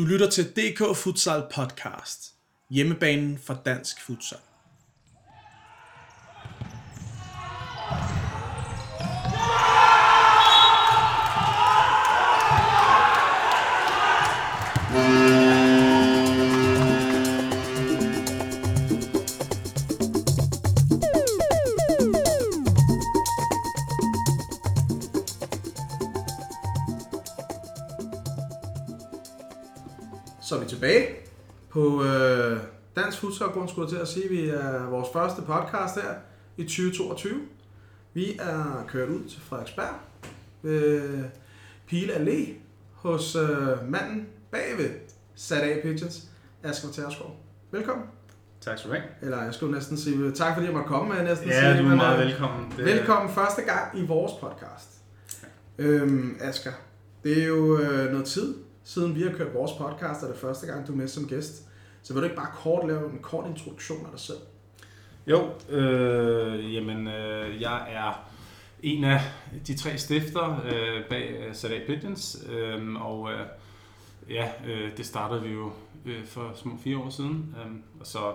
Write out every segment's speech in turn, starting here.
Du lytter til DK Futsal Podcast, hjemmebanen for dansk futsal. Så er vi tilbage på Dansk Futsal, skulle jeg til at sige. Vi er vores første podcast her i 2022. Vi er kørt ud til Frederiksberg ved Pile Allé hos manden bagved Sada Pigeons, Asger Tverskov. Velkommen. Tak skal du have. Eller jeg skulle næsten sige tak, fordi jeg måtte komme. Ja, du er meget velkommen. Velkommen første gang i vores podcast. Ja. Asger, det er jo noget tid siden vi har kørt vores podcast, er det første gang, du er med som gæst. Så vil du ikke bare kort lave en kort introduktion af dig selv? Jo, jeg er en af de tre stifter bag Sada Pigeons, det startede vi jo for små 4 år siden, og så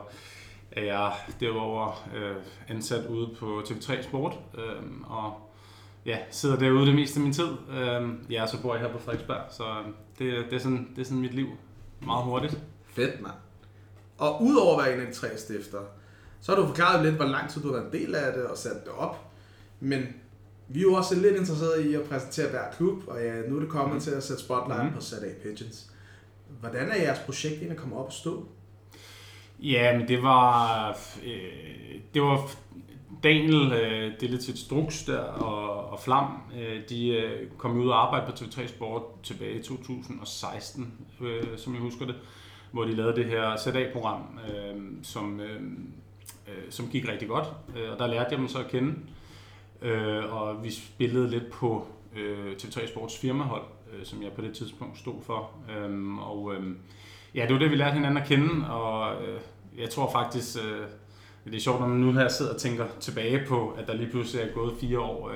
er jeg derover ansat ude på TV3 Sport, sidder derude det meste af min tid. Så bor jeg her på Frederiksberg, så det er sådan mit liv. Meget hurtigt. Fedt, mand. Og udover at være en af de tre stifter, så har du forklaret lidt, hvor lang tid du har været en del af det og sat det op. Men vi er jo også lidt interesserede i at præsentere hver klub, og nu er det kommet til at sætte spotlight på Sada Pigeons. Hvordan er jeres projekt egentlig kommet op at stå? Ja, men det var Daniel Deletit Strux der og Flam, de kom ud og arbejdede på TV3 Sport tilbage i 2016, som jeg husker det, hvor de lavede det her Sada-program, som gik rigtig godt, og der lærte jeg dem så at kende, og vi spillede lidt på TV3 Sports firmahold, som jeg på det tidspunkt stod for, det var det, vi lærte hinanden at kende, og jeg tror faktisk... Det er sjovt, når man nu her sidder og tænker tilbage på, at der lige pludselig er gået 4 år.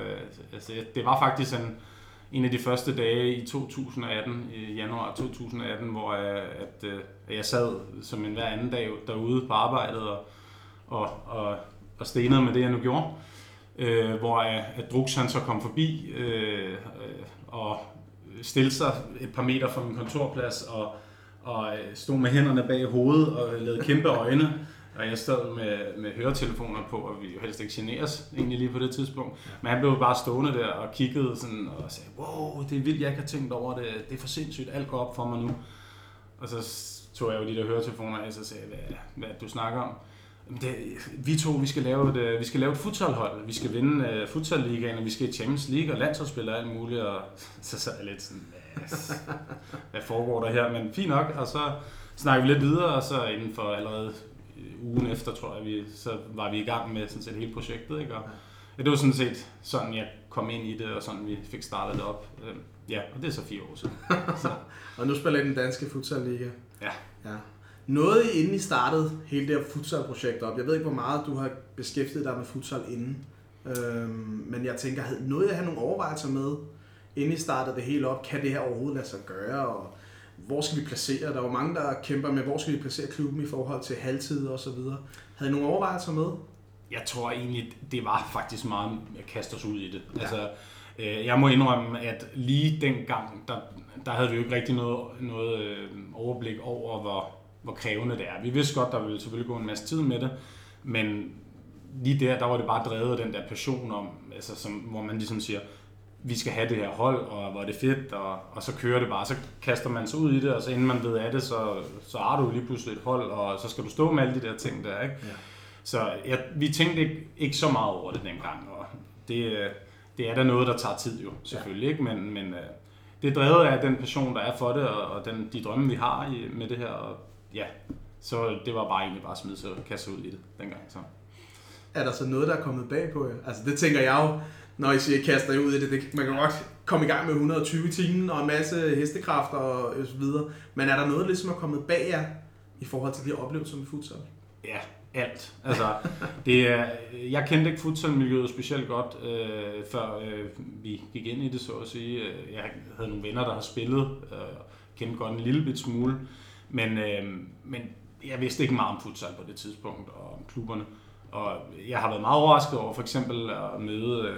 Altså, det var faktisk en af de første dage i 2018, i januar 2018, hvor jeg sad som en hver anden dag derude på arbejdet og stenede med det, jeg nu gjorde. Hvor Drukshansen så kom forbi og stillede sig et par meter fra min kontorplads og stod med hænderne bag hovedet og lavede kæmpe øjne. Og jeg stod med høretelefoner på, og vi jo helst ikke generes egentlig lige på det tidspunkt. Men han blev bare stående der og kiggede sådan, og sagde, wow, det er vildt, jeg ikke har tænkt over det. Det er for sindssygt, alt går op for mig nu. Og så tog jeg jo de der høretelefoner af, og så sagde, hvad du snakker om? Vi skal lave et futsalhold, vi skal vinde futsalligaen, og vi skal i Champions League og landsholdsspillere og alt muligt. Og så sad jeg lidt sådan, hvad foregår der her? Men fint nok, og så snakkede vi lidt videre, og så inden for allerede... ugen efter, tror jeg, så var vi i gang med sådan set hele projektet, ikke? Og det var sådan set sådan, jeg kom ind i det, og sådan vi fik startet det op. Ja, og det er så 4 år siden. Og nu spiller I den danske futsalliga. Ja. Noget inden I startede hele det her futsalprojekt op, jeg ved ikke, hvor meget du har beskæftiget dig med futsal inden, men jeg tænker, noget jeg havde nogle overvejelser med, inden I startede det hele op, kan det her overhovedet lade sig gøre, og hvor skal vi placere? Der var mange, der kæmper med, hvor skal vi placere klubben i forhold til halvtid og så videre. Havde I nogle overvejelser med? Jeg tror egentlig, det var faktisk meget at kaste os ud i det. Ja. Altså, jeg må indrømme, at lige dengang, der havde vi jo ikke rigtig noget overblik over, hvor krævende det er. Vi vidste godt, der ville selvfølgelig gå en masse tid med det, men lige der var det bare drevet den der passion om, altså, hvor man ligesom siger, vi skal have det her hold, og hvor er det fedt, og så kører det bare. Så kaster man sig ud i det, og så inden man ved af det, så har du lige pludselig et hold, og så skal du stå med alle de der ting der, ikke? Ja. Så vi tænkte ikke så meget over det dengang, og det er da noget, der tager tid jo, selvfølgelig, ikke? Men det er drevet af den passion, der er for det, og de drømme, vi har med det her, og ja, så det var egentlig bare at smide sig og kaste ud i det dengang. Så. Er der så noget, der er kommet bag på? Altså det tænker jeg jo, når I siger, kaster I ud i det, man kan godt komme i gang med 120 timer og en masse hestekræfter og så videre. Men er der noget, der ligesom er kommet bag jer i forhold til de oplevelser med futsal? Ja, alt. Altså, jeg kendte ikke futsalmiljøet specielt godt, før vi gik ind i det, så at sige. Jeg havde nogle venner, der har spillet, kendte godt en lille bit smule, men jeg vidste ikke meget om futsal på det tidspunkt og om klubberne. Og jeg har været meget overrasket over for eksempel at møde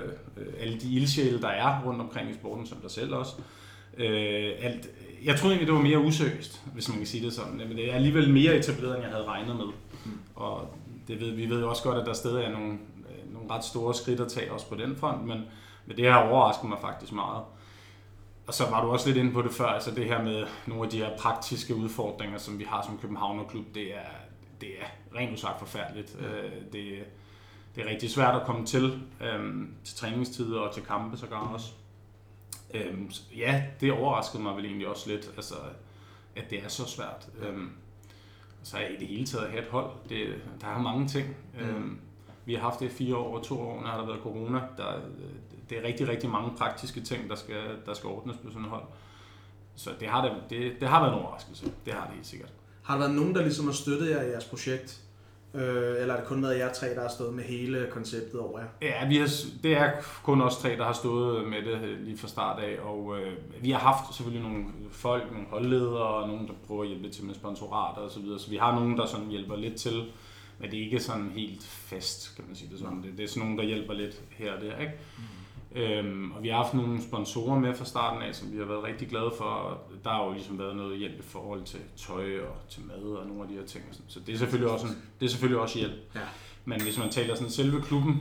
alle de ildsjæle, der er rundt omkring i sporten, som der selv også. Jeg troede egentlig, det var mere useriøst, hvis man kan sige det sådan. Men det er alligevel mere etableret, end jeg havde regnet med. Og vi ved jo også godt, at der stadig er nogle ret store skridt at tage også på den front, men det har overrasket mig faktisk meget. Og så var du også lidt inde på det før, altså det her med nogle af de her praktiske udfordringer, som vi har som københavnerklub, det er rent usagt forfærdeligt. Ja. Det er rigtig svært at komme til træningstider og til kampe sågar også. Ja, det overraskede mig vel egentlig også lidt, altså, at det er så svært. Ja. Så i det hele taget at have et hold, der er mange ting. Ja. Vi har haft det i 4 år, og 2 år, når der har været corona. Det er rigtig, rigtig mange praktiske ting, der skal ordnes på sådan et hold. Så det har været en overraskelse, det har det helt sikkert. Har der været nogen, der ligesom har støttet jer i jeres projekt? Eller er det kun været jer 3, der har stået med hele konceptet over jer? Ja, det er kun os 3, der har stået med det lige fra start af. Og vi har haft selvfølgelig nogle folk, nogle holdledere, og nogen, der prøver at hjælpe til med sponsorater osv. Så vi har nogen, der sådan hjælper lidt til, men det er ikke sådan helt fast, kan man sige det sådan. Det er sådan nogen, der hjælper lidt her og der, ikke? Og vi har haft nogle sponsorer med fra starten af, som vi har været rigtig glade for. Der har jo ligesom været noget hjælp i forhold til tøj og til mad og nogle af de her ting. Så det er selvfølgelig også, hjælp. Ja. Men hvis man taler sådan selve klubben,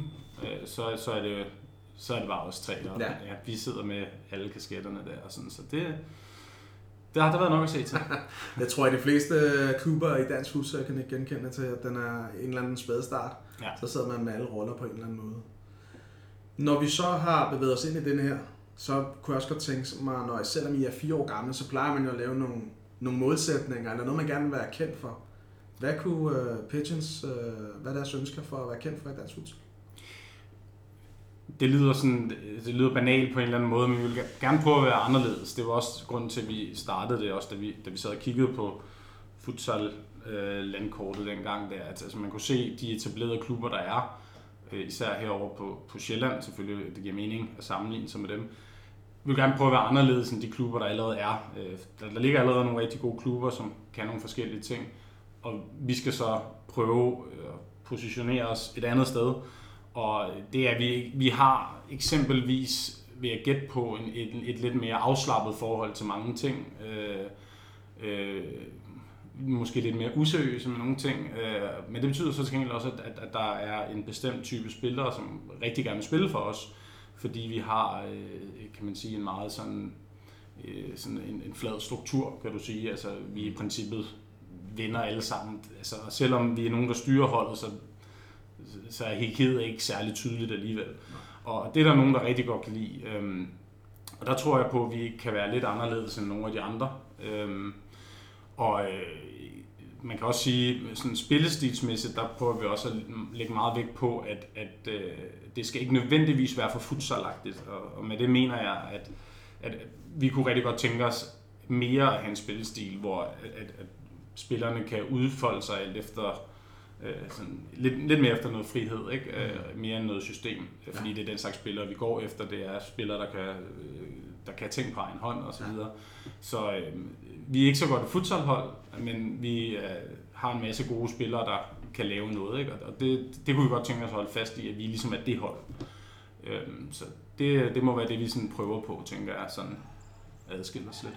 så er det bare os 3. Ja. Ja, vi sidder med alle kasketterne der og sådan, så det har der været nok at se til. Jeg tror, at de fleste klubber i dansk futsal kan ikke genkende til, at den er en eller anden spædstart. Ja. Så sidder man med alle roller på en eller anden måde. Når vi så har bevæget os ind i den her, så kunne jeg også godt tænke mig, når selvom I er 4 år gamle, så plejer man jo at lave nogle målsætninger, eller noget, man gerne vil være kendt for. Hvad kunne Pigeons, hvad deres ønsker for at være kendt for i dansk futsal? Det lyder banalt på en eller anden måde, men vi ville gerne prøve at være anderledes. Det var også grunden til, at vi startede det, også da vi sad og kiggede på futsal landkortet dengang. Altså, man kunne se de etablerede klubber, der er. Især herovre på Sjælland, selvfølgelig, det giver mening at sammenligne sig med dem. Vi vil gerne prøve at være anderledes end de klubber, der allerede er. Der ligger allerede nogle rigtig gode klubber, som kan nogle forskellige ting, og vi skal så prøve at positionere os et andet sted. Og det er, vi har eksempelvis ved at gætte på et lidt mere afslappet forhold til mange ting. Måske lidt mere useriøse med nogle ting, men det betyder så til gengæld også, at der er en bestemt type spillere, som rigtig gerne vil spille for os, fordi vi har, kan man sige, en meget sådan en flad struktur, kan du sige. Altså, vi i princippet vinder alle sammen. Altså, selvom vi er nogen, der styrer holdet, så er hierarkiet ikke særlig tydeligt alligevel. Og det er der nogen, der rigtig godt kan lide. Og der tror jeg på, at vi kan være lidt anderledes end nogle af de andre. Og man kan også sige, sådan spillestilsmæssigt, der prøver vi også at lægge meget vægt på, at det skal ikke nødvendigvis være for futsalagtigt. Og med det mener jeg, at vi kunne rigtig godt tænke os mere at have en spillestil, hvor at spillerne kan udfolde sig alt efter, sådan, lidt mere efter noget frihed, ikke? Mere end noget system. Ja. Fordi det er den slags spillere, vi går efter. Det er spillere, der kan tænke på egen hånd og så videre. Så vi er ikke så godt et futsalhold, men vi har en masse gode spillere, der kan lave noget, ikke? Og det kunne vi godt tænke os at holde fast i, at vi ligesom er det hold. Så det må være det, vi sådan prøver på, tænker jeg, sådan adskiller os lidt.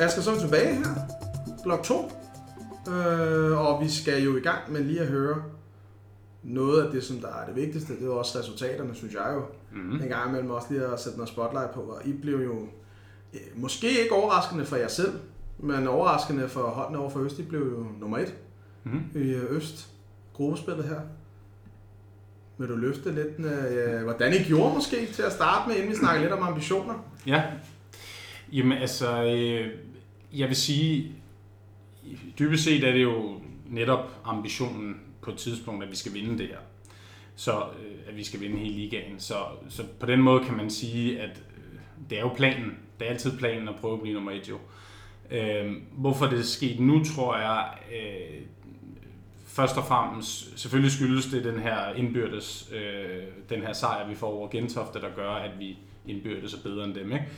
Jeg skal så tilbage her, blok 2, og vi skal jo i gang med lige at høre noget af det, som der er det vigtigste. Det er også resultaterne, synes jeg jo. Mm-hmm. En gang imellem også lige at sætte noget spotlight på, og I blev jo måske ikke overraskende for jer selv, men overraskende for holdene over for Øst. I blev jo nummer 1 i Øst-gruppespillet her. Vil du løfte lidt, hvordan I gjorde måske til at starte med, inden vi snakker lidt om ambitioner? Ja. Jamen altså, jeg vil sige, dybest set er det jo netop ambitionen på et tidspunkt, at vi skal vinde det her. så at vi skal vinde hele ligaen. Så på den måde kan man sige, at det er jo planen. Det er altid planen at prøve at blive nummer et jo. Hvorfor det er sket nu, tror jeg, først og fremmest selvfølgelig skyldes det den her indbyrdes, den her sejr, vi får over Gentofte, der gør, at vi indbyrdes er bedre end dem. Ikke?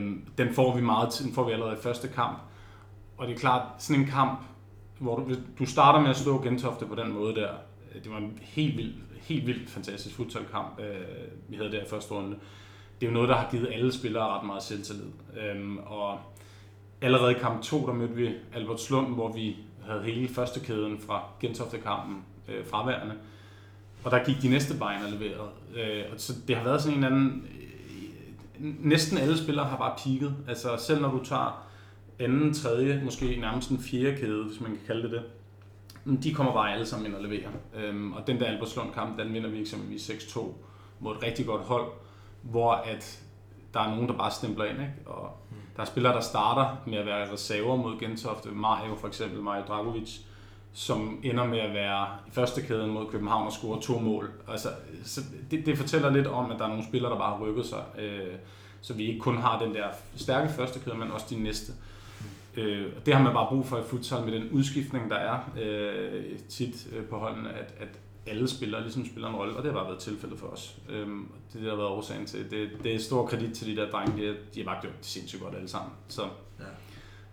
Mm. Den får vi allerede i første kamp. Og det er klart, sådan en kamp, hvor du starter med at slå Gentofte på den måde der. Det var en helt vildt fantastisk futsalkamp, vi havde der i første runde. Det er jo noget, der har givet alle spillere ret meget selvtillid. Og allerede i kamp 2, der mødte vi Albertslund, hvor vi havde hele førstekæden fra Gentofte-kampen fraværende. Og der gik de næste beiner leveret. Og så det har været sådan en anden... Næsten alle spillere har bare peaket. Altså selv når du tager anden, tredje, måske nærmest en fjerde kæde, hvis man kan kalde det. De kommer bare alle sammen ind og leverer. Og den der Albertslund-kamp, den vinder vi eksempelvis 6-2 mod et rigtig godt hold, hvor at der er nogen, der bare stempler ind, ikke? Og der er spillere, der starter med at være reserver mod Gentofte. Mario for eksempel, Mario Dragovic, som ender med at være i første kæden mod København og score 2 mål. Altså, så det fortæller lidt om, at der er nogle spillere, der bare har rykket sig. Så vi ikke kun har den der stærke første kæde, men også de næste. Og det har man bare brug for i futsal med den udskiftning, der er tit på holdene, at alle spillere ligesom spiller en rolle, og det har bare været tilfældet for os. Det har været årsagen til. Det er stor kredit til de der drenge, de har bare gjort det sindssygt godt alle sammen. Så,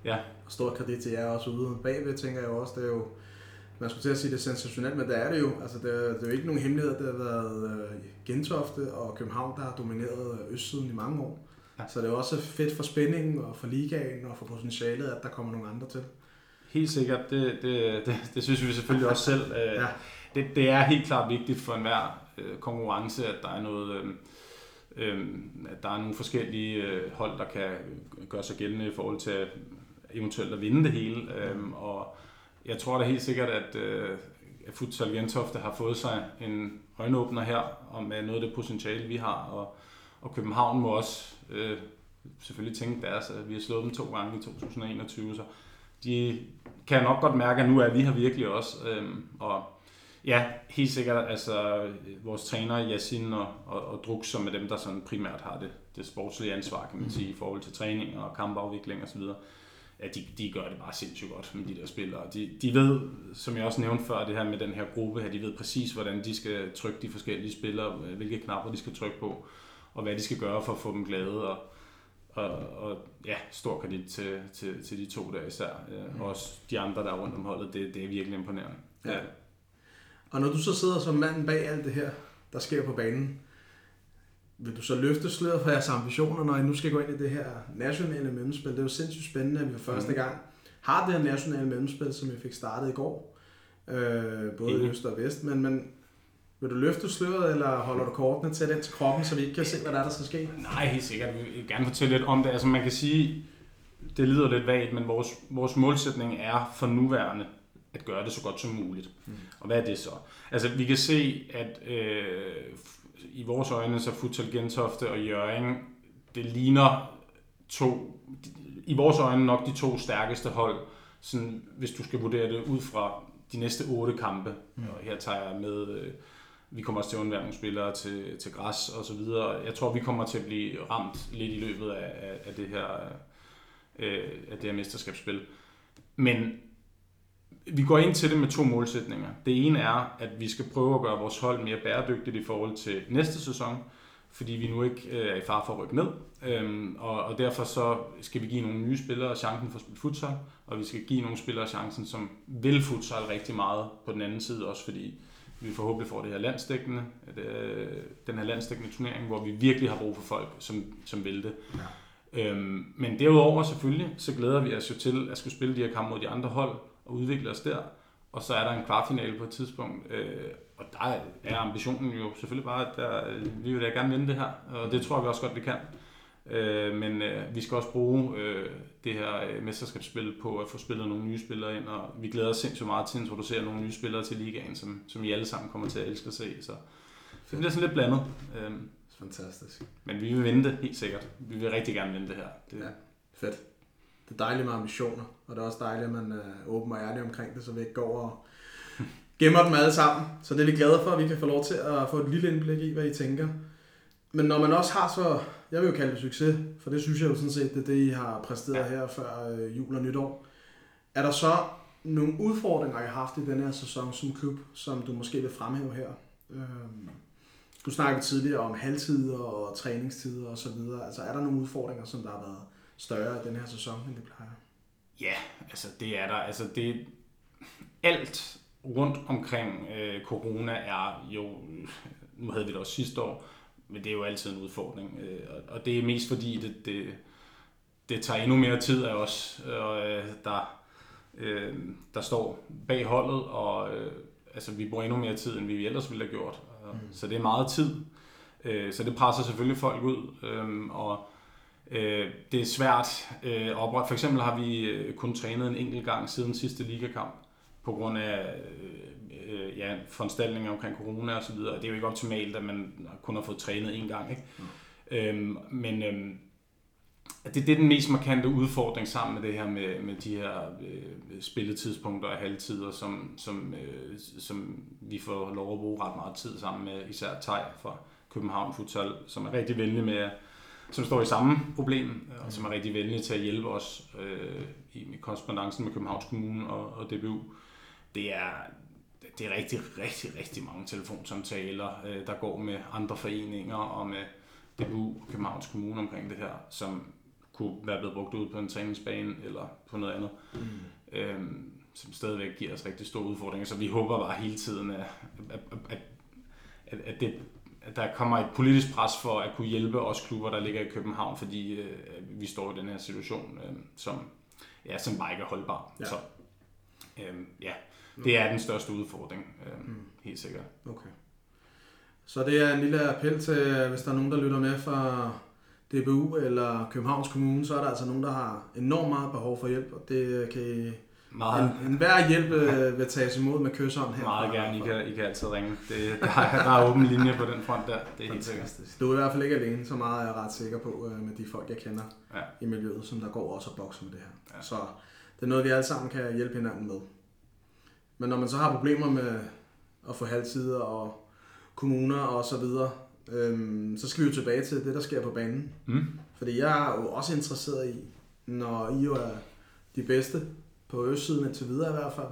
ja. Og stor kredit til jer også ude bagved, tænker jeg også. Det er jo, man skulle til at sige, det er sensationelt, men det er det jo. Altså, det er jo ikke nogen hemmelighed, det har været Gentofte og København, der har domineret østsiden i mange år. Ja. Så det er jo også fedt for spændingen og for ligaen og for potentialet, at der kommer nogle andre til. Helt sikkert. Det synes vi selvfølgelig også selv. Ja. Det er helt klart vigtigt for enhver konkurrence, at der er at der er nogle forskellige hold, der kan gøre sig gældende i forhold til eventuelt at vinde det hele. Og jeg tror da helt sikkert, at Futsal Gentofte har fået sig en øjenåbner her om noget af det potentiale, vi har. Og København må også selvfølgelig tænke deres, at vi har slået dem 2 gange i 2021, så de kan nok godt mærke, at nu er vi her virkelig også. Og ja, helt sikkert, altså vores træner Yasin og Drux, som er dem, der sådan primært har det sportslige ansvar, kan man sige, i forhold til træning og kampafvikling osv., ja, de gør det bare sindssygt godt med de der spillere. De ved, som jeg også nævnte før, det her med den her gruppe her, de ved præcis, hvordan de skal trykke de forskellige spillere, hvilke knapper de skal trykke på, og hvad de skal gøre for at få dem glade, og ja, stor kredit til de 2 der især, også de andre, der er rundt om holdet, det er virkelig imponerende. Ja. Og når du så sidder som manden bag alt det her, der sker på banen, vil du så løfte sløret for jeres ambitioner, når I nu skal gå ind i det her nationale mellemspil? Det er jo sindssygt spændende, at vi for første gang har det her nationale mellemspil, som vi fik startet i går, både i øst og vest, men vil du løfte sløret, eller holder du kortene tæt ind til kroppen, så vi ikke kan se, hvad der skal ske? Nej, helt sikkert. Vi vil gerne fortælle lidt om det. Altså man kan sige, det lyder lidt vagt, men vores målsætning er for nuværende at gøre det så godt som muligt. Mm. Og hvad er det så? Altså vi kan se, at i vores øjne, så Futsal Gentofte og Jørring, det ligner i vores øjne nok de 2 stærkeste hold, sådan, hvis du skal vurdere det ud fra de næste 8 kampe. Mm. Og her tager jeg med... Vi kommer også til at undvære nogle spillere til græs og så videre. Jeg tror, vi kommer til at blive ramt lidt i løbet af det her mesterskabsspil. Men vi går ind til det med 2 målsætninger. Det ene er, at vi skal prøve at gøre vores hold mere bæredygtigt i forhold til næste sæson, fordi vi nu ikke er i fare for at rykke ned. Og derfor så skal vi give nogle nye spillere chancen for at spille futsal, og vi skal give nogle spillere chancen, som vil futsal rigtig meget på den anden side også, fordi vi forhåbentlig får det her den her landsdækkende turnering, hvor vi virkelig har brug for folk, som vil det. Ja. Men derudover selvfølgelig, så glæder vi os jo til at skulle spille de her kampe mod de andre hold og udvikle os der. Og så er der en kvartfinale på et tidspunkt. Og der er ambitionen jo selvfølgelig bare, at vi vil da gerne vinde det her. Og det tror vi også godt, vi kan. Men vi skal også bruge det her mesterskabsspil på at få spillet nogle nye spillere ind, og vi glæder os sindssygt meget til at introducere nogle nye spillere til ligaen, som I alle sammen kommer til at elske at se. Så det bliver sådan lidt blandet. Fantastisk. Men vi vil vinde det, helt sikkert. Vi vil rigtig gerne vinde det her. Ja, fedt. Det er dejligt med ambitioner, og det er også dejligt, at man er åben og ærlig omkring det, så vi ikke går og gemmer dem alle sammen. Så det er vi glade for, at vi kan få lov til at få et lille indblik i, hvad I tænker. Men når man også har så, jeg vil jo kalde det succes, for det synes jeg jo sådan set, det er det, I har præsteret her før jul og nytår. Er der så nogle udfordringer, I har haft i den her sæson som klub, som du måske vil fremhæve her? Du snakkede tidligere om halvtider og træningstider osv. Altså er der nogle udfordringer, som der har været større i den her sæson, end det plejer? Ja, altså det er der. Altså det alt rundt omkring corona er jo, nu havde vi det også sidste år, men det er jo altid en udfordring. Og det er mest fordi, det tager endnu mere tid af os, der står bag holdet, og altså, vi bruger endnu mere tid, end vi ellers ville have gjort. Så det er meget tid. Så det presser selvfølgelig folk ud, og det er svært at oprette. For eksempel har vi kun trænet en enkelt gang siden sidste ligakamp, på grund af foranstaltninger omkring corona og så videre. Det er jo ikke optimalt, at man kun har fået trænet en gang, ikke? Mm. Men det er den mest markante udfordring sammen med det her med de her spilletidspunkter og halvtider, som vi får lov at bruge ret meget tid sammen med især Thay fra København Futsal, som er rigtig venlig med, som står i samme problem, og som er rigtig venlig til at hjælpe os i korrespondancen med Københavns Kommune og DBU. Det er rigtig, rigtig, rigtig mange telefonsamtaler, der går med andre foreninger og med DBU og Københavns Kommune omkring det her, som kunne være blevet brugt ud på en træningsbane eller på noget andet, som stadigvæk giver os rigtig store udfordringer. Så vi håber bare hele tiden, at der kommer et politisk pres for at kunne hjælpe os klubber, der ligger i København, fordi vi står i den her situation, som bare ikke er holdbar. Ja. Så det er den største udfordring, helt sikkert. Okay. Så det er en lille appel til, hvis der er nogen, der lytter med fra DBU eller Københavns Kommune, så er der altså nogen, der har enormt meget behov for hjælp, og det kan enhver hjælp vil tages imod med kysshånd her. Meget gerne, I kan altid ringe. Der er åben linje på den front der, det er helt sikkert. Du er i hvert fald ikke alene, så meget er jeg ret sikker på med de folk, jeg kender i miljøet, som der går også og bokser med det her. Ja. Så det er noget, vi alle sammen kan hjælpe hinanden med. Men når man så har problemer med at få halvtider og kommuner og så videre, så skal vi jo tilbage til det, der sker på banen. Mm. Fordi jeg er jo også interesseret i, når I jo er de bedste på østsiden indtil videre i hvert fald,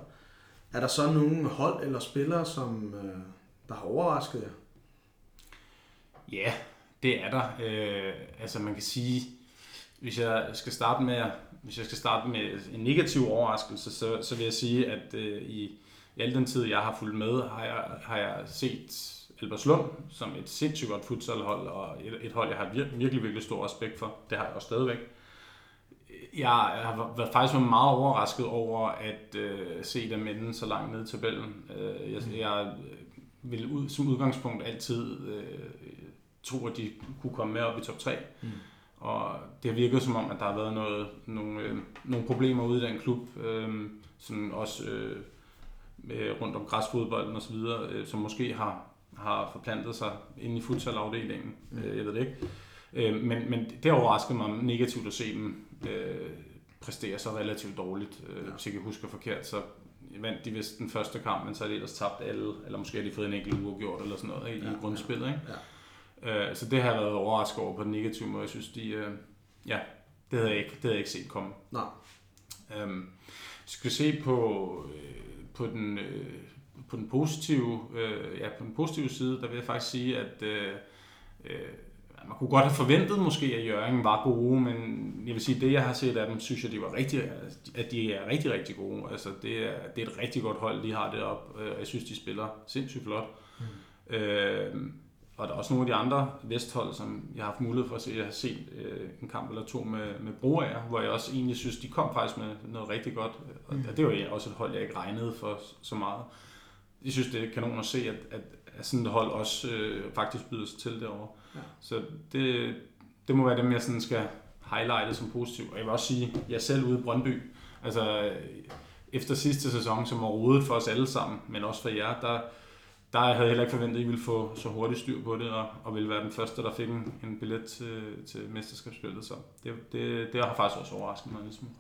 er der så nogen hold eller spillere, som der har overrasket jer? Ja, det er der. Altså man kan sige, hvis jeg skal starte med en negativ overraskelse, så vil jeg sige, at i al den tid, jeg har fulgt med, har jeg set Albertslund som et sindssygt godt futsalhold, og et hold, jeg har virkelig, virkelig stor respekt for. Det har jeg også stadigvæk. Jeg har været faktisk meget overrasket over at se dem ende så langt ned i tabellen. Jeg ville som udgangspunkt altid tro, at de kunne komme med op i top 3. Mm. Og det har virket som om, at der har været nogle problemer ude i den klub, sådan også rundt om græsfodbolden osv., som måske har forplantet sig inde i futsalafdelingen. Jeg ved det ikke. Men det overraskede mig negativt at se dem præstere så relativt dårligt. Hvis jeg ikke husker forkert, så vandt de vist den første kamp, men så har de ellers tabt alle, eller måske har de fået en enkelt uafgjort eller sådan noget i grundspillet. Ikke? Ja. Så det har jeg været overrasket over på den negative måde. Jeg synes, det havde jeg ikke set komme. Nej. Skal vi se på den positive side, der vil jeg faktisk sige, at man kunne godt have forventet måske, at Jørring var gode, men jeg vil sige, det jeg har set af dem, synes jeg, at de er rigtig, rigtig gode. Altså, det er et rigtig godt hold, de har deroppe, og jeg synes, de spiller sindssygt flot. Mm. Og der er også nogle af de andre vesthold, som jeg har haft mulighed for at se. Jeg har set en kamp eller to med Broager, hvor jeg også egentlig synes, de kom faktisk med noget rigtig godt. Og det var også et hold, jeg ikke regnede for så meget. Jeg synes, det er kanon at se, at sådan et hold også faktisk bydes til derovre. Ja. Så det må være dem, jeg sådan skal highlighte som positivt. Og jeg vil også sige, at jeg er selv ude i Brøndby. Altså, efter sidste sæson, som var rodet for os alle sammen, men også for jer, der havde jeg heller ikke forventet, at I ville få så hurtigt styr på det, og ville være den første, der fik en billet til mesterskabsspillet. Så det har faktisk også overrasket mig lidt smule.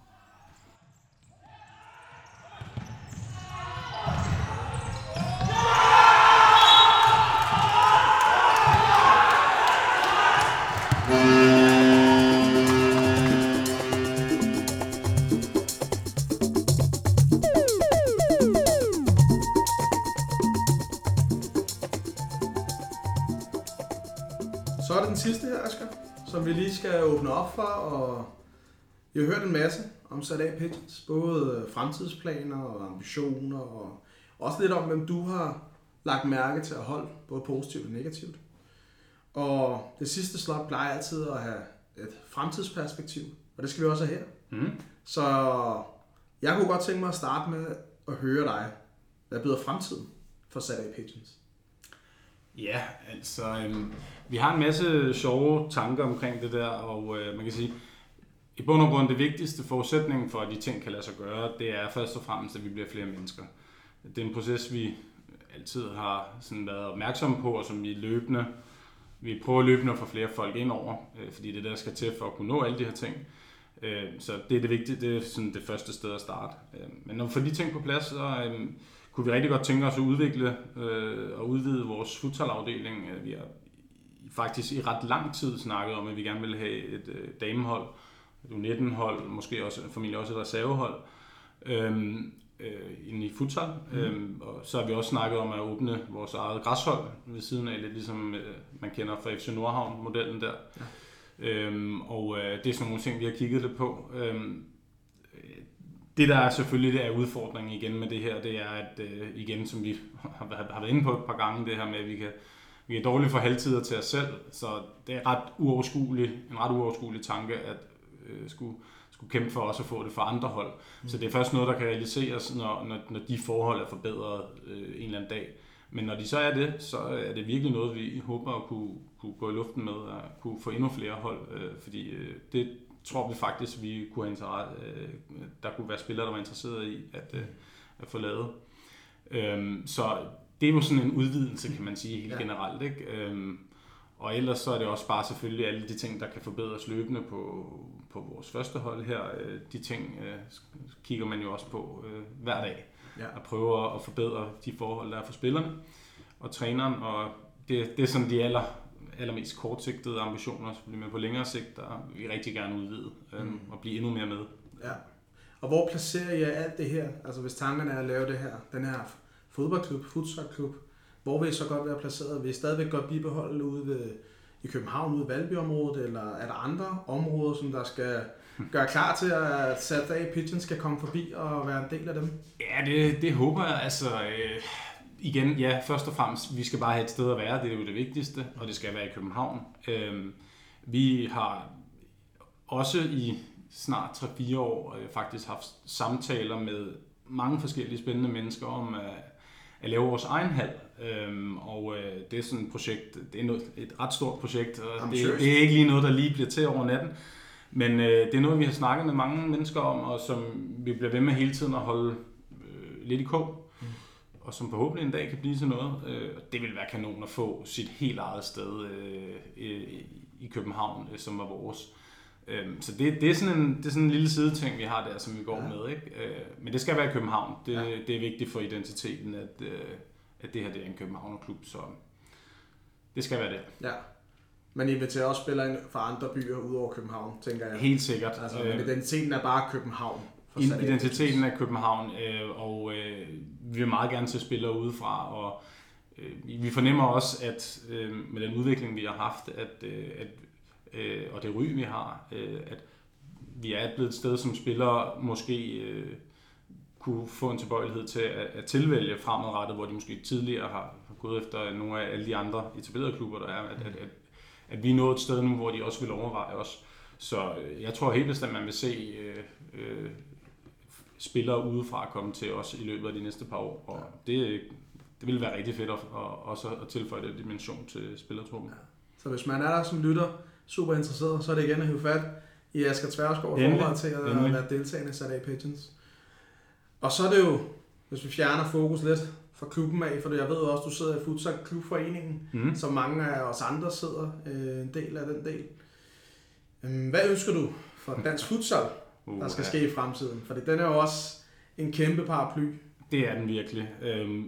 Så er det den sidste her, Asger, som vi lige skal åbne op for, og jeg har hørt en masse om Sada Pigeons, både fremtidsplaner og ambitioner, og også lidt om, hvem du har lagt mærke til at holde, både positivt og negativt. Og det sidste slot plejer altid at have et fremtidsperspektiv, og det skal vi også have her. Mm. Så jeg kunne godt tænke mig at starte med at høre dig. Hvad byder fremtiden for Sada Pigeons? Ja, altså vi har en masse sjove tanker omkring det der, og man kan sige, i bund og grund det vigtigste forudsætning for, at de ting kan lade sig gøre, det er først og fremmest, at vi bliver flere mennesker. Det er en proces, vi altid har sådan været opmærksomme på, og som vi prøver løbende at få flere folk ind over, fordi det der skal til for at kunne nå alle de her ting. Så det er det vigtige, det er sådan det første sted at starte. Men når vi får de ting på plads, så kunne vi rigtig godt tænke os at udvikle og udvide vores futsalafdeling. Vi har faktisk i ret lang tid snakket om, at vi gerne vil have et damehold, et U19-hold, måske også, formentlig også et reservehold inden i futsal. Mm. Og så har vi også snakket om at åbne vores eget græshold ved siden af, lidt ligesom man kender fra FC Nordhavn-modellen der. Ja. Det er sådan nogle ting, vi har kigget lidt på. Det, der er selvfølgelig det er udfordringen igen med det her, det er, at igen, som vi har været inde på et par gange, det her med, at vi er dårligt for halvtider til os selv, så det er en ret uoverskuelig tanke, at skulle kæmpe for også at få det for andre hold. Mm. Så det er først noget, der kan realiseres, når de forhold er forbedret en eller anden dag. Men når de så er det, så er det virkelig noget, vi håber at kunne gå i luften med, at kunne få endnu flere hold, fordi det tror vi faktisk, vi kunne have der kunne være spillere, der var interesserede i at få lavet. Så det er jo sådan en udvidelse, kan man sige, helt generelt, ikke? Og ellers så er det også bare selvfølgelig alle de ting, der kan forbedres løbende på vores første hold her. De ting kigger man jo også på hver dag. Ja. At prøve at forbedre de forhold, der er for spillerne og træneren, og det er sådan de allermest kortsigtede ambitioner, men på længere sigt, der vil vi rigtig gerne udvide og blive endnu mere med. Ja. Og hvor placerer jeg alt det her? Altså hvis tanken er at lave det her, den her fodboldklub, futsalklub, hvor vil I så godt være placeret? Vil I stadigvæk godt bibeholde ude i København, ude i Valbyområdet, eller er der andre områder, som der skal gøre klar til, at Sada Pigeons skal komme forbi og være en del af dem? Ja, det håber jeg. Altså, igen, ja, først og fremmest, vi skal bare have et sted at være, det er jo det vigtigste, og det skal være i København. Vi har også i snart 3-4 år faktisk haft samtaler med mange forskellige spændende mennesker om at lave vores egen hal. Det er sådan et projekt, det er et ret stort projekt, og det er ikke lige noget, der lige bliver til over natten. Men det er noget, vi har snakket med mange mennesker om, og som vi bliver ved med hele tiden at holde lidt i kog, og som forhåbentlig en dag kan blive til noget. Det vil være kanon at få sit helt eget sted i København, som er vores. Så det er sådan en lille sideting, vi har der, som vi går med. Ikke? Men det skal være i København. Det er vigtigt for identiteten, at det her det er en københavnerklub, så det skal være det. Ja. Men inviterer også spillere ind fra andre byer udover København, tænker jeg. Helt sikkert. Altså, men identiteten er bare København. Identiteten er København, og vi vil meget gerne se spillere udefra, og vi fornemmer også, at med den udvikling, vi har haft, og det ry, vi har, at vi er blevet et sted, som spillere måske kunne få en tilbøjelighed til at tilvælge fremadrettet, hvor de måske tidligere har gået efter nogle af alle de andre etablerede klubber, der er, at vi er nået et sted nu, hvor de også vil overveje os. Så jeg tror helt bestemt, at man vil se spillere udefra komme til os i løbet af de næste par år. Og det ville være rigtig fedt at tilføje den dimension til spillertruppen. Ja. Så hvis man er der som lytter, super interesseret, så er det igen at hive fat i Asger Tverskov og forberede til at være deltagende i Sada Pigeons. Og så er det jo, hvis vi fjerner fokus lidt fra klubben af, for jeg ved også, du sidder i Futsal Klubforeningen, som mange af os andre sidder en del af den del. Hvad ønsker du for dansk futsal, der skal ske i fremtiden? For den er jo også en kæmpe paraply. Det er den virkelig.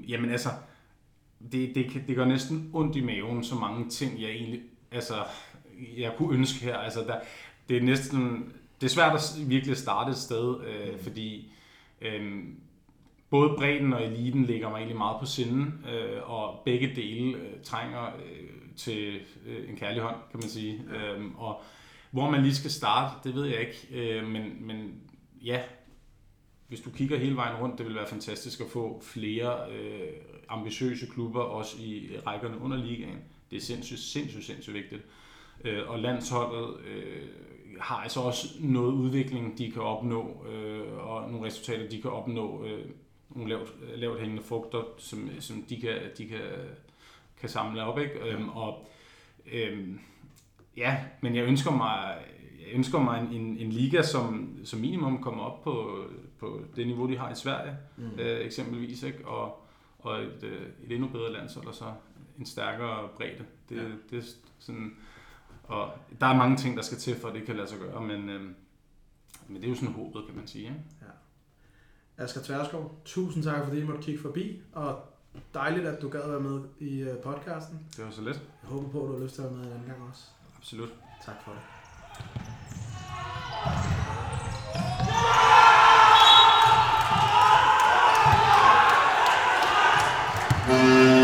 Jamen altså, det gør næsten ondt i maven, så mange ting, jeg egentlig, altså, jeg kunne ønske her. Altså, det er svært at virkelig starte et sted, fordi både bredden og eliten ligger mig egentlig meget på sinden, og begge dele trænger til en kærlig hånd, kan man sige. Og hvor man lige skal starte, det ved jeg ikke. Men ja, hvis du kigger hele vejen rundt, det vil være fantastisk at få flere ambitiøse klubber, også i rækkerne under ligaen. Det er sindssygt vigtigt. Og landsholdet har altså også noget udvikling, de kan opnå, og nogle resultater, de kan opnå, nogle lavt hængende frugter, som de kan samle op, ikke? Ja. Men jeg ønsker mig en liga, som minimum kommer op på det niveau, de har i Sverige, eksempelvis, ikke? Og et endnu bedre landshold, og så en stærkere bredde. Det er sådan, og der er mange ting, der skal til, for at det kan lade sig gøre, men det er jo sådan håbet, kan man sige, ikke? Ja. Asger Tverskov, tusind tak, fordi I måtte kigge forbi, og dejligt, at du gad at være med i podcasten. Det var så let. Jeg håber på, at du har lyst til at være med en anden gang også. Absolut. Tak for det.